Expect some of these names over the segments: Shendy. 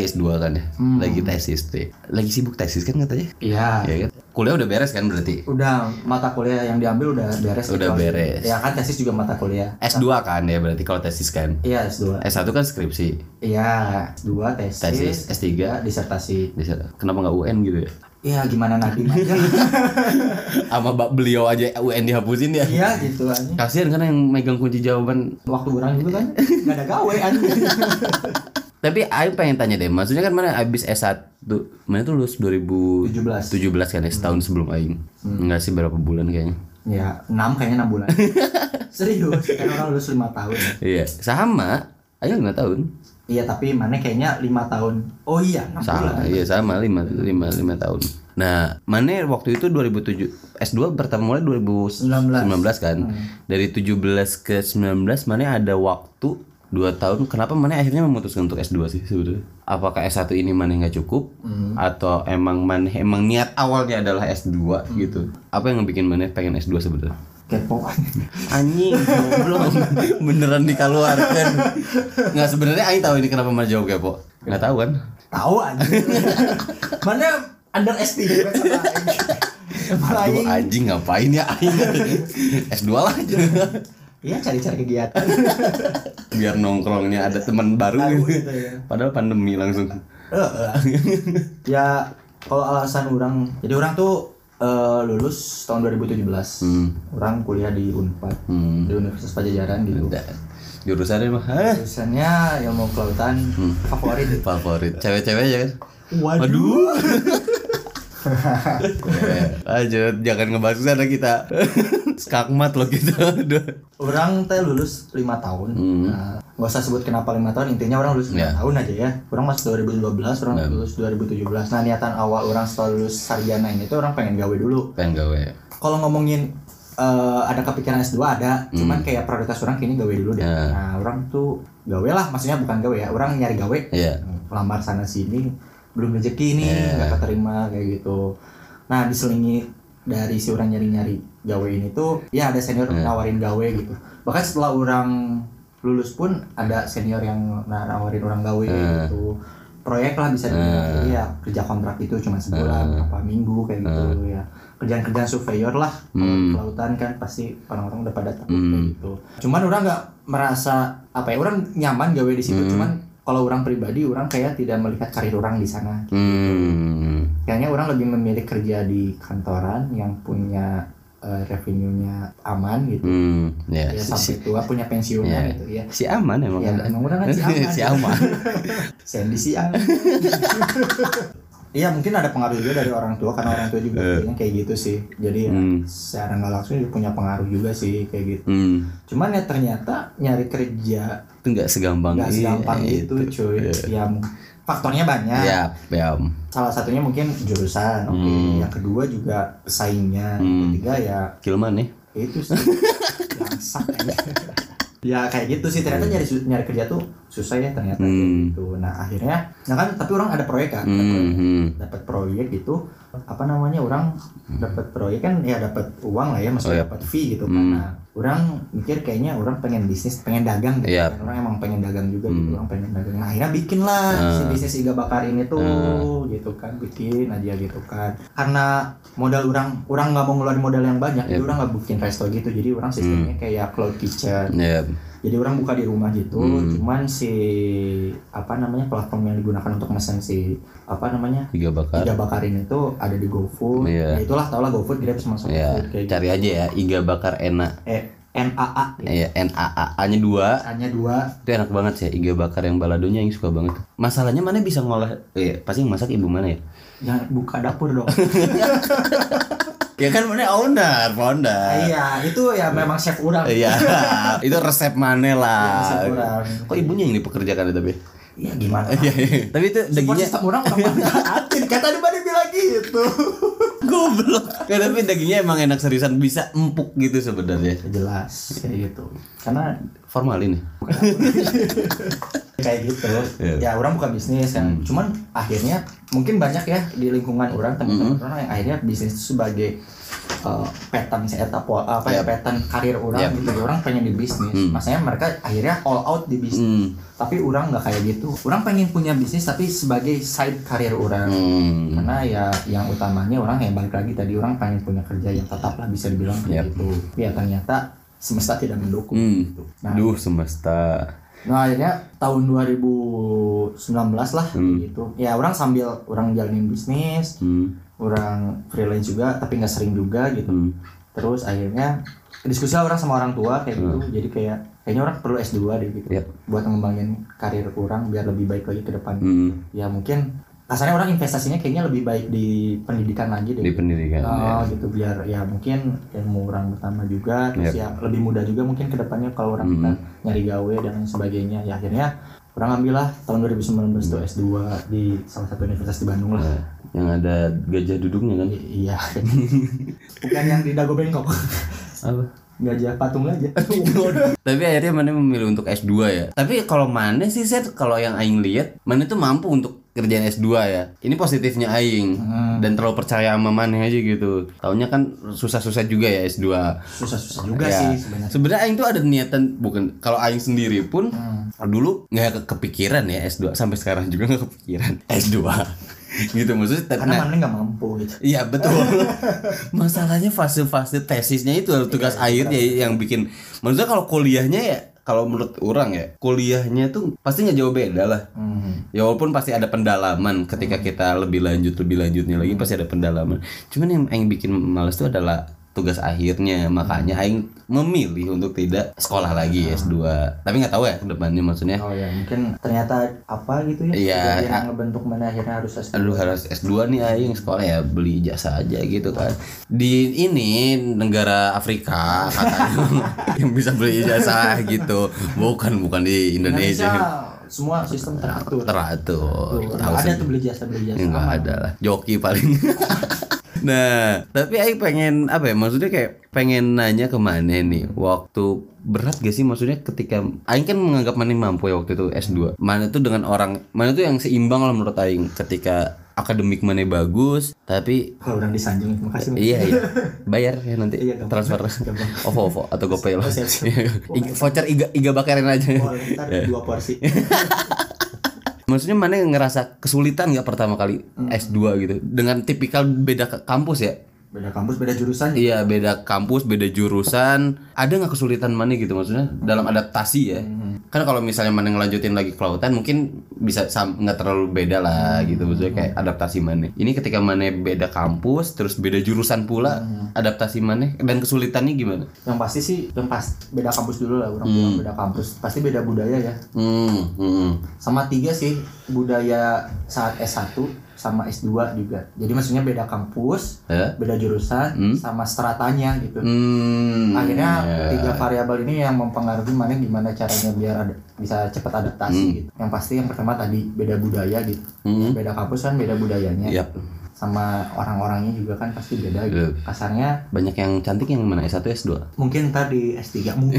lagi S2 kan ya, lagi tesis tuh ya. Lagi sibuk tesis kan katanya? Iya. Ya, kan? Kuliah udah beres kan berarti? Udah, mata kuliah yang diambil udah beres. Udah gitu, beres. Ya kan tesis juga mata kuliah. S2 kan ya berarti kalau tesis kan? Iya S2. S1 kan skripsi. Iya, S2 tesis. S3 disertasi. Kenapa nggak UN gitu ya? Ya gimana Nadiem aja sama beliau aja UN dihapusin ya. Iya gitu aja. Kasian kan yang megang kunci jawaban. Waktu orang itu kan gak ada gawe aja. Tapi Aing pengen tanya deh, maksudnya kan mana abis S1 mana tuh lulus 2017 kan ya, setahun sebelum Aing. Enggak sih, berapa bulan kayaknya. Ya 6 bulan. Serius kan orang lulus 5 tahun. Iya sama Aing 5 tahun. Iya tapi mana kayaknya 5 tahun. Oh iya 6 bulan. Iya sama 5 tahun. Nah mana waktu itu 2007 S2 pertama mulai 2019 kan. Dari 17 ke 19 mana ada waktu 2 tahun. Kenapa mana akhirnya memutuskan untuk S2 sih sebetulnya? Apakah S1 ini mana gak cukup? Atau emang mana emang niat awalnya adalah S2 gitu? Apa yang bikin mana pengen S2 sebetulnya? Kepoan anjing, goblok. Beneran dikeluarkan. Enggak sebenarnya Aing tahu ini kenapa mana jauh kepo. Enggak tahu kan? Tahu anjing. Mana underestimate sama Aing. Aduh anjing ngapain ya Aing? S2 lah aja. Iya cari-cari kegiatan. Biar nongkrongnya ada teman baru gitu. Padahal pandemi langsung. Ya kalau alasan orang, jadi orang tuh lulus tahun 2017, orang kuliah di Unpad, di Universitas Padjajaran gitu. Jurusannya mah? Jurusannya ilmu kelautan, favorit. Cewek-cewek ya kan? Waduh. Lanjut, jangan ngebahas sana kita. Skakmat loh gitu. Orang teh lulus 5 tahun. Nah, gak usah sebut kenapa 5 tahun, intinya orang lulus 5 tahun aja ya. Orang mas 2012, orang lulus 2017. Nah, niatan awal orang setelah lulus sarjana ini tuh orang pengen gawe dulu. Kalau ngomongin ada kepikiran S2 ada, cuman kayak prioritas orang kini gawe dulu deh. Nah, orang tuh gawe lah, maksudnya bukan gawe ya. Orang nyari gawe. Lamar sana sini, belum rezeki nih, gak keterima kayak gitu. Nah, diselingi dari si orang nyari-nyari gawe ini tuh ya ada senior nawarin gawe gitu. Bahkan setelah orang lulus pun ada senior yang nawarin orang gawe gitu. Proyek lah bisa dibilang, ya kerja kontrak itu cuma sebulan, apa minggu kayak gitu ya. Kerjaan-kerjaan surveyor lah, kelautan kan pasti orang-orang udah pada takut kayak gitu. Cuman orang nggak merasa apa ya, orang nyaman gawe di situ. Cuman kalau orang pribadi, orang kayak tidak melihat karir orang di sana gitu. Kayaknya orang lebih memilih kerja di kantoran yang punya revenue-nya aman gitu. Ya sampai tua punya pensiunnya gitu ya. Si aman emang. Ya, emang orang kan si aman. Si aman. Shendy si aman. Iya mungkin ada pengaruh juga dari orang tua, karena orang tua juga kayak gitu sih. Jadi secara nggak langsung punya pengaruh juga sih kayak gitu. Cuman ya ternyata nyari kerja itu nggak segampang gitu cuy. Ya faktornya banyak. Ya. Salah satunya mungkin jurusan. Yang kedua juga saingnya. Yang ketiga ya Kilman nih. Itu sih. Langsak aja. Ya kayak gitu sih. Ternyata nyari kerja tuh susah ya ternyata gitu. Nah akhirnya, nah kan tapi orang ada proyek kan. Dapat proyek gitu. Apa namanya orang dapat proyek kan ya dapat uang lah ya, maksudnya dapat fee gitu. Karena orang mikir kayaknya orang pengen bisnis, pengen dagang gitu kan. Orang emang pengen dagang juga gitu, orang pengen dagang. Nah akhirnya bikin lah si bisnis iga bakar ini tuh gitu kan, bikin aja gitu kan. Karena modal orang gak mau ngeluarin modal yang banyak, jadi orang gak bikin resto gitu. Jadi orang sistemnya kayak cloud kitchen. Jadi orang buka di rumah gitu, cuman si apa namanya platform yang digunakan untuk mesen si apa namanya iga bakarin itu ada di GoFood. Ya itulah tau lah GoFood, Grab sama GoFood kayak cari gitu aja ya, iga bakar enak. NAA. Iya, NAA. A-nya 2. A-nya 2. Itu enak banget sih, iga bakar yang baladonya yang suka banget. Masalahnya mana bisa ngolah? Pasti yang masak ibu mana ya? Jangan buka dapur dong. Ya kan mana founder. Iya, itu ya memang chef urang. Iya. Itu resep mana lah. Ya, resep urang. Kok ibunya yang dipekerjakan itu, Be? Iya, gimana? Tapi itu dagingnya resep urang manfaatin. Kata dia mana bilang gitu. Goblok. Ya, tapi dagingnya emang enak seriusan, bisa empuk gitu sebenarnya. Jelas kayak gitu. Karena formalin ya. Kayak gitu. Ya orang bukan bisnis kan. Cuman akhirnya mungkin banyak ya di lingkungan orang teman-teman orang yang akhirnya bisnis itu sebagai pattern si eta apa ya pattern karir orang gitu. Orang pengen di bisnis. Maksudnya mereka akhirnya all out di bisnis. Tapi orang enggak kayak gitu. Orang pengen punya bisnis tapi sebagai side karir orang. Karena ya yang utamanya orang yang balik lagi tadi orang pengen punya kerja yang tetaplah bisa dibilang kayak gitu. Ya ternyata semesta tidak mendukung gitu. Nah, duh semesta. Nah akhirnya tahun 2019 lah gitu. Ya orang sambil orang jalanin bisnis, orang freelance juga tapi nggak sering juga gitu. Terus akhirnya diskusi lah orang sama orang tua kayak gitu. Jadi kayak kayaknya orang perlu S2 deh gitu buat mengembangin karir orang biar lebih baik lagi ke depan. Ya mungkin kasarnya orang investasinya kayaknya lebih baik di pendidikan lagi deh. Di pendidikan. Gitu biar ya mungkin ilmu orang pertama juga terus ya lebih mudah juga mungkin ke depannya kalau orang nyari gawe dan sebagainya. Ya akhirnya orang ambil lah tahun 2019 itu S2 di salah satu universitas di Bandung lah. Yang ada gajah duduknya kan? Iya. Bukan yang di Dago Bengkok. Apa? Gajah patung aja. Tapi akhirnya mana memilih untuk S2 ya. Tapi kalau mana sih Seth, kalau yang aing lihat mana tuh mampu untuk kerjaan S2 ya. Ini positifnya aing dan terlalu percaya sama mana aja gitu. Taunya kan susah-susah juga ya S2. Susah-susah juga ya. Sih sebenarnya. Sebenarnya aing tuh ada niatan bukan kalau aing sendiri pun dulu enggak kepikiran ya S2 sampai sekarang juga enggak kepikiran S2. Gitu maksudnya karena mana nggak mampu gitu. Iya betul. Masalahnya fase-fase tesisnya itu tugas akhirnya yang bikin maksudnya kalau kuliahnya ya kalau menurut orang ya kuliahnya tuh pasti nggak jauh beda lah. Ya walaupun pasti ada pendalaman ketika kita lebih lanjutnya lagi pasti ada pendalaman. Cuman yang bikin malas tuh adalah tugas akhirnya, makanya aing memilih untuk tidak sekolah lagi S2. Tapi enggak tahu ya ke depannya maksudnya. Oh ya, mungkin ternyata apa gitu ya. Iya, yang ngebentuk mana akhirnya harus S2. Aduh, harus S2 nih aing sekolah ya beli ijazah aja gitu kan. Di ini negara Afrika katanya yang bisa beli ijazah gitu. Bukan di Indonesia. Semua sistem teratur. Ada tuh beli jasa. Enggak ada lah. Joki paling. Nah, tapi aing pengen apa ya? Maksudnya kayak pengen nanya ke mana nih? Waktu berat gak sih maksudnya ketika aing kan menganggap mana mampu ya waktu itu S2. Mana tuh dengan orang, mana tuh yang seimbang lah menurut aing ketika akademik mana bagus, tapi kalau orang disanjung makasih. Iya. Bayar ya nanti transfer. OVO atau GoPay lah. Voucher iga bakarin aja. Oh, ntar 2 porsi. Maksudnya mana ngerasa kesulitan nggak pertama kali S2 gitu dengan tipikal beda kampus ya? Beda kampus, beda jurusan. Iya, beda kampus, beda jurusan. Ada nggak kesulitan mana gitu maksudnya dalam adaptasi ya? Kan kalau misalnya mana ngelanjutin lagi kelautan mungkin bisa nggak terlalu beda lah gitu maksudnya kayak adaptasi mana. Ini ketika mana beda kampus terus beda jurusan pula adaptasi mana dan kesulitannya gimana? Yang pasti sih beda kampus dulu lah orang bilang beda kampus pasti beda budaya ya. Sama 3 sih budaya saat S1. Sama S2 juga. Jadi maksudnya beda kampus, beda jurusan, sama stratanya gitu. Akhirnya 3 variabel ini yang mempengaruhi mana gimana caranya biar bisa cepat adaptasi gitu. Yang pasti yang pertama tadi beda budaya gitu. Beda kampus kan beda budayanya. Yep. Sama orang-orangnya juga kan pasti beda gitu. Kasarnya banyak yang cantik yang mana S1 S2. Mungkin tadi S3 mungkin.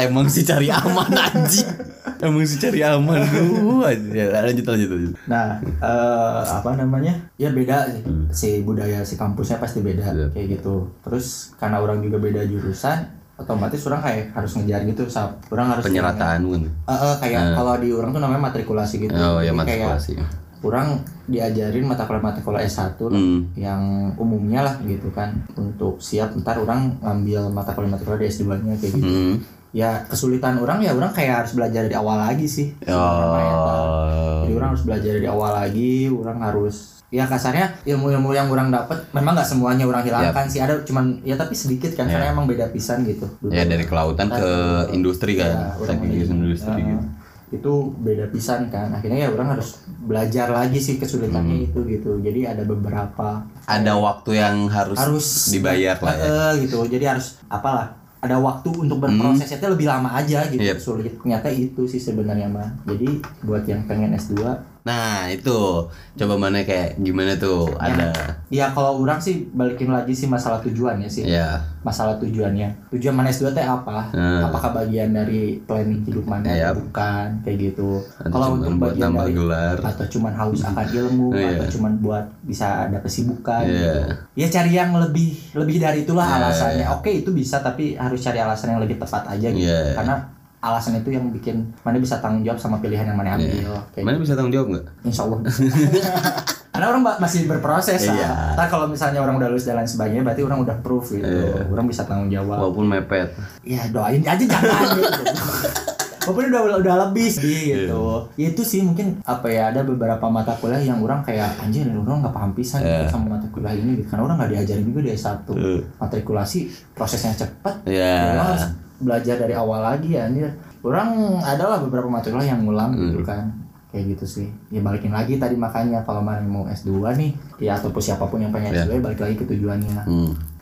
Emang sih cari aman anjing. Lanjut. Nah, apa namanya? Ya beda sih. Si budaya si kampusnya pasti beda kayak gitu. Terus karena orang juga beda jurusan otomatis orang kayak harus ngejar gitu, orang harus penyerataan mungkin. Kayak kalau di orang tuh namanya matrikulasi gitu. Oh, ya matrikulasi. Kayak, orang diajarin mata kuliah S1 yang umumnya lah gitu kan untuk siap ntar orang ngambil mata kuliah di S2 nya kayak gitu. Ya kesulitan orang ya orang kayak harus belajar dari awal lagi sih. Jadi orang harus belajar dari awal lagi, orang harus ya kasarnya ilmu-ilmu yang orang dapat memang nggak semuanya orang hilangkan sih, ada cuman ya tapi sedikit kan karena emang beda pisan gitu. Ya dari kelautan ke industri kan, industri gitu. Itu beda pisan kan akhirnya ya orang harus belajar lagi sih kesulitannya itu gitu. Jadi ada beberapa waktu yang harus dibayar lah ya gitu. Jadi harus apalah ada waktu untuk berprosesnya lebih lama aja gitu. Sulit ternyata itu sih sebenarnya mah. Jadi buat yang pengen S2 Nah itu coba mana kayak gimana tuh ya. Ada ya kalau orang sih balikin lagi sih masalah tujuannya sih ya. Masalah tujuannya, tujuan mana S2 teh apa, apakah bagian dari planning hidup mana ya, bukan kayak gitu. Kalau untuk bagian dari gelar, atau cuman haus akan ilmu atau cuman buat bisa ada kesibukan gitu. Ya cari yang lebih dari itulah alasannya. Oke itu bisa, tapi harus cari alasan yang lebih tepat aja gitu karena alasan itu yang bikin mana bisa tanggung jawab sama pilihan yang mana ambil. Mana bisa tanggung jawab nggak? Insyaallah. Karena orang masih berproses lah. Tapi kalau misalnya orang udah lulus dan lain sebagainya, berarti orang udah proof gitu. Orang bisa tanggung jawab. Walaupun mepet. Iya doain aja jangan. Gitu. Walaupun udah lebih gitu. Ya itu sih mungkin apa ya, ada beberapa mata kuliah yang orang kayak anjir orang nggak paham pisan gitu sama mata kuliah ini. Karena orang nggak diajarin juga di S1. Matrikulasi prosesnya cepat. Belajar dari awal lagi ya anjir. Orang adalah beberapa materi yang ngulang gitu kan. Kayak gitu sih. Ya balikin lagi tadi makanya kalau mau S2 nih ya, ataupun siapapun yang pengen S2 balik lagi ke tujuannya.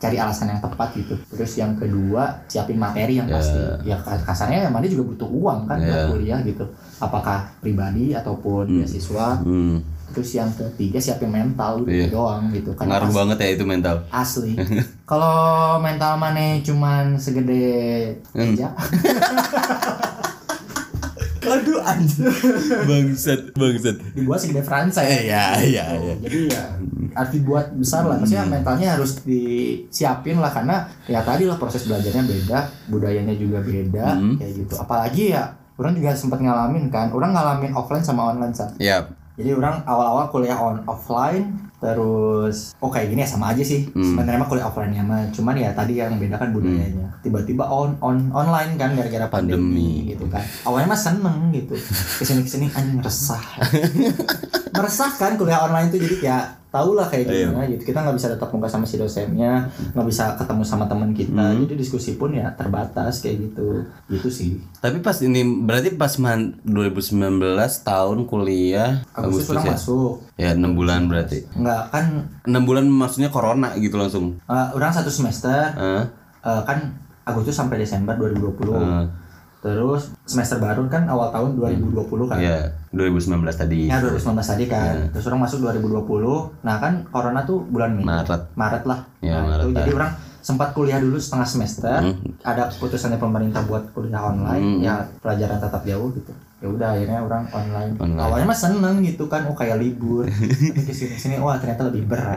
Cari alasan yang tepat gitu. Terus yang kedua, siapin materi yang pasti. Ya kasarnya emang dia juga butuh uang kan buat kuliah gitu. Apakah pribadi ataupun beasiswa. Terus yang ketiga siapin mental doang gitu kan. Ngaruh banget ya itu mental. Asli. Kalau mental mana cuman segede aja. Aduh anjir. Bangsat. Dibuat segede Fransa ya. Iya. Jadi ya harus dibuat besar lah. Maksudnya mentalnya harus disiapin lah, karena ya tadi lah proses belajarnya beda, budayanya juga beda kayak gitu. Apalagi ya orang juga sempat ngalamin kan. Orang ngalamin offline sama online sih. Iya. Jadi orang awal-awal kuliah offline terus kayak gini ya sama aja sih. Sebenarnya mah kuliah offline-nya mah cuman ya tadi yang beda kan budayanya. Tiba-tiba online kan gara-gara pandemi gitu kan. Awalnya mah seneng gitu. Kesini anjing resah. Meresahkan kuliah online itu, jadi kayak tahulah kayak gimana gitu. Kita enggak bisa tetap muka sama si dosennya, enggak bisa ketemu sama teman kita. Jadi diskusi pun ya terbatas kayak gitu. Gitu sih. Tapi pas ini berarti pas 2019 tahun kuliah Agustus kurang ya? Masuk. Ya 6 bulan berarti. Enggak kan 6 bulan maksudnya corona gitu langsung. Orang 1 semester. Kan Agustus sampai Desember 2020. Terus semester baru kan awal tahun 2020 kan. Iya, 2019 tadi. Ya, 2019 tadi kan. Terus orang masuk 2020. Nah, kan corona tuh bulan Mei. Maret lah. Ya, nah, Maret. Jadi orang sempat kuliah dulu setengah semester. Ada keputusannya pemerintah buat kuliah online, ya pelajaran tatap jauh gitu. Ya udah akhirnya orang online. Awalnya mah seneng gitu kan, kayak libur. Tapi kesini wah ternyata lebih berat.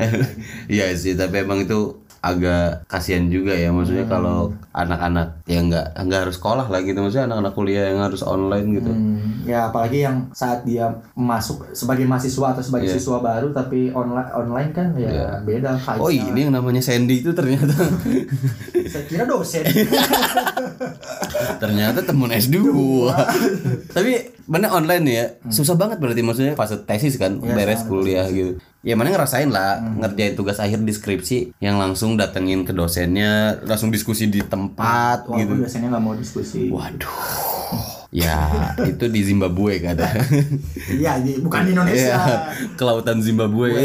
Iya sih, tapi emang itu agak kasihan juga ya, maksudnya kalau anak-anak yang nggak harus sekolah lagi gitu, maksudnya anak-anak kuliah yang harus online gitu. Ya apalagi yang saat dia masuk sebagai mahasiswa atau sebagai siswa baru tapi online kan ya beda vibe-nya. Oh ini yang namanya Shendy itu ternyata. Saya kira dosen. Ternyata teman S2. Tapi bener online ya, susah banget berarti maksudnya fase tesis kan, beres kuliah gitu. Ya mana ngerasain lah ngerjain tugas akhir deskripsi yang langsung datengin ke dosennya, langsung diskusi di tempat gitu. Dosennya nggak mau diskusi. Waduh. Ya, itu di Zimbabwe kan ada. Iya, bukan di Indonesia. Ya, kelautan Zimbabwe.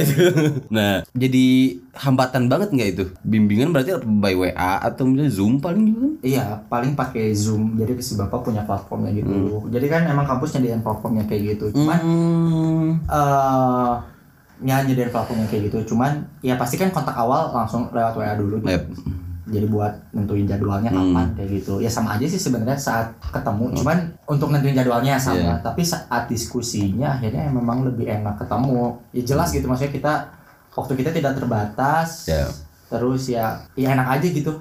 Nah, jadi hambatan banget nggak itu? Bimbingan berarti by WA atau misalnya Zoom paling gimana? Iya, paling pakai Zoom. Jadi si Bapak punya platformnya gitu. Jadi kan emang kampusnya nyediain platformnya kayak gitu. Cuman nyediain platformnya kayak gitu. Cuman ya pasti kan kontak awal langsung lewat WA dulu gitu. Jadi buat nentuin jadwalnya kapan kayak gitu. Ya sama aja sih sebenarnya saat ketemu. Cuman untuk nentuin jadwalnya sama, tapi saat diskusinya akhirnya memang lebih enak ketemu. Ya jelas gitu, maksudnya kita waktu kita tidak terbatas. Terus ya enak aja gitu.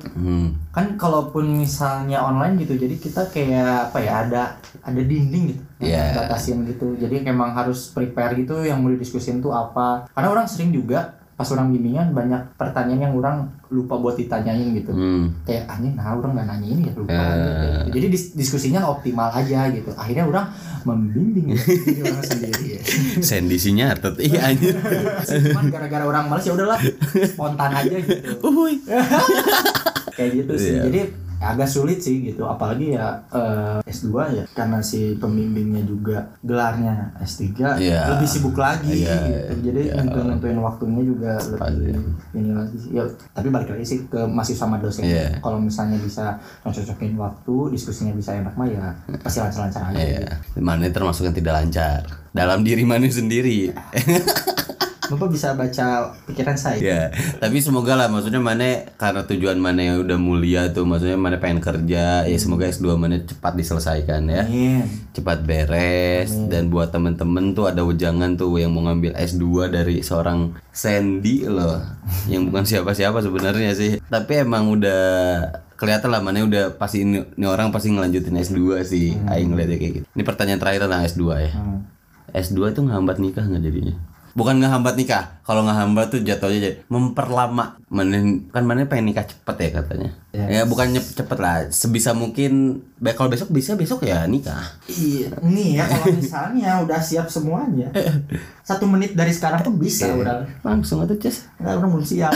Kan kalaupun misalnya online gitu, jadi kita kayak apa ya, ada dinding gitu, batasin gitu. Jadi memang harus prepare gitu yang mau didiskusin tuh apa. Karena orang sering juga pas orang bimbingan banyak pertanyaan yang orang lupa buat ditanyain gitu. Kayak anjing orang nggak nanyain ya, lupa gitu. Jadi diskusinya optimal aja gitu. Akhirnya orang membimbing gitu, orang sendiri ya. Sendisinya tetep anjir. Cuman gara-gara orang malas ya udahlah spontan aja gitu. Kayak gitu sih. Jadi agak sulit sih gitu, apalagi ya S2 ya, karena si pembimbingnya juga gelarnya S3 yeah. Lebih sibuk lagi yeah. Gitu. Jadi yeah. Nentuin waktunya juga lebih ini lagi sih ya, tapi balik lagi sih ke masih sama dosen yeah. Kalau misalnya bisa cocokin waktu, diskusinya bisa enak mah ya pasti lancar-lancar aja yeah. Gitu. Mana termasuk yang tidak lancar dalam diri mana sendiri yeah. Bapak bisa baca pikiran saya. Ya, tapi semoga lah, maksudnya mana karena tujuan mana yang udah mulia tuh, maksudnya mana pengen kerja, ya semoga S2 mana cepat diselesaikan ya. Amin. Cepat beres. Amin. Dan buat temen-temen tuh ada wejangan tuh yang mau ngambil S2 dari seorang Shendy loh, yang bukan siapa-siapa sebenarnya sih. Tapi emang udah kelihatan lah mana udah pasti ini orang pasti ngelanjutin S2 sih. Aing ngeliatnya kayak gitu. Ini pertanyaan terakhir tentang S2 ya. S2 tuh ngehambat nikah nggak jadinya? Bukan ngehambat nikah. Kalau ngehambat tuh jatuhnya jadi memperlama. Kan mana pengen nikah cepet ya katanya. Ya bukan cepet lah, sebisa mungkin. Kalau besok bisa, besok ya nikah. Iya. Nih ya kalau misalnya udah siap semuanya, 1 menit dari sekarang tuh bisa udah. Langsung atau Ces? Enggak, udah belum siap.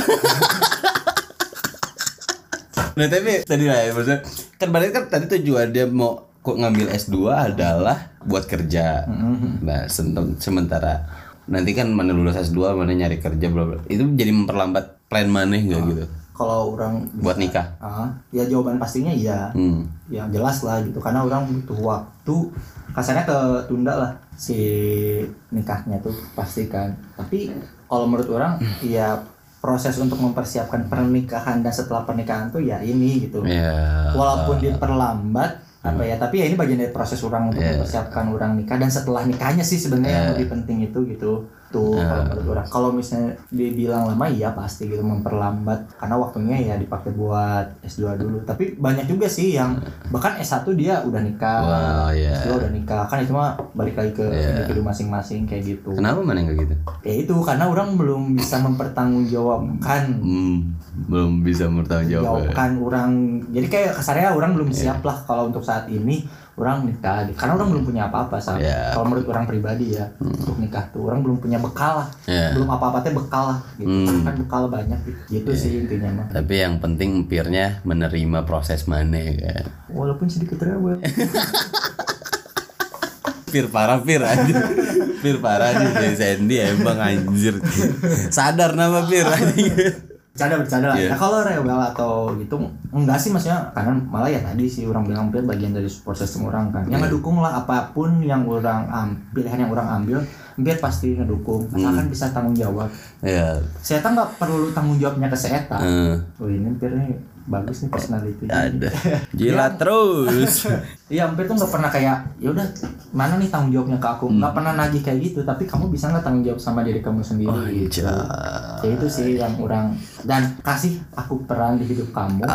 Nah tapi tadi lah ya, maksudnya kan tadi tujuan dia mau ngambil S2 adalah buat kerja. Nah sementara nanti kan mana lulus S2, mana nyari kerja, blablabla. Itu jadi memperlambat plan mana enggak gitu. Kalau orang bisa, buat nikah. Ya jawaban pastinya iya. Ya jelas lah gitu, karena orang butuh waktu. Kasarnya ketunda lah si nikahnya tuh pasti kan. Tapi kalau menurut orang ya proses untuk mempersiapkan pernikahan dan setelah pernikahan tuh ya ini gitu. Yeah. Walaupun diperlambat tapi ya ini bagian dari proses orang untuk mempersiapkan orang nikah dan setelah nikahnya sih sebenarnya yang lebih penting itu gitu tuh kalau menurut orang. Kalau misalnya dibilang lama iya pasti gitu memperlambat karena waktunya ya dipakai buat S2 dulu. Tapi banyak juga sih yang bahkan S1 dia udah nikah, S2 udah nikah, kan itu mah balik lagi ke individu masing-masing kayak gitu. Kenapa mana enggak gitu? Ya itu karena orang belum bisa mempertanggungjawabkan. Belum bisa mempertanggungjawabkan orang. Jadi kayak kasarnya orang belum siap lah kalau untuk saat ini orang nikah karena orang belum punya apa-apa saat kalau menurut orang pribadi ya untuk nikah tuh orang belum punya bekal lah belum apa-apanya bekal lah gitu kan bekal banyak gitu sih intinya mah. Tapi yang penting empirnya menerima proses mana kan walaupun sedikit rewel. Pir parah nih dari Shendy emang anjir sadar nama Pir anjir bercanda yeah. Nah kalau rewel atau gitu enggak sih maksudnya, karena malah ya tadi sih orang bilang hampir bagian dari support system orang kan yang ngedukung lah apapun yang orang pilihan yang orang ambil hampir pasti ngedukung asalkan bisa tanggung jawab ya yeah. Saya nggak perlu tanggung jawabnya ke saya ini hampir nih bagus nih personality ada gila terus iya hampir tuh nggak pernah kayak yaudah mana nih tanggung jawabnya ke aku nggak pernah nagih kayak gitu tapi kamu bisa nggak tanggung jawab sama diri kamu sendiri gitu ya itu sih yang orang dan kasih aku peran di hidup kamu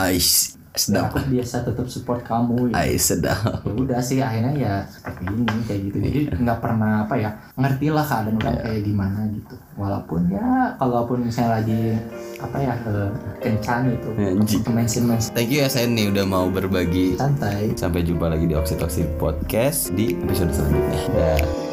sedap aku biasa tetap support kamu ya sedap ya udah sih akhirnya ya seperti ini kayak gitu jadi nggak pernah apa ya ngertilah keadaan orang kayak gimana gitu walaupun ya kalaupun misalnya lagi apa ya kencan gitu mention. Thank you ya Shendy udah mau berbagi santai sampai jumpa lagi di Oksi Toksi Podcast di episode selanjutnya.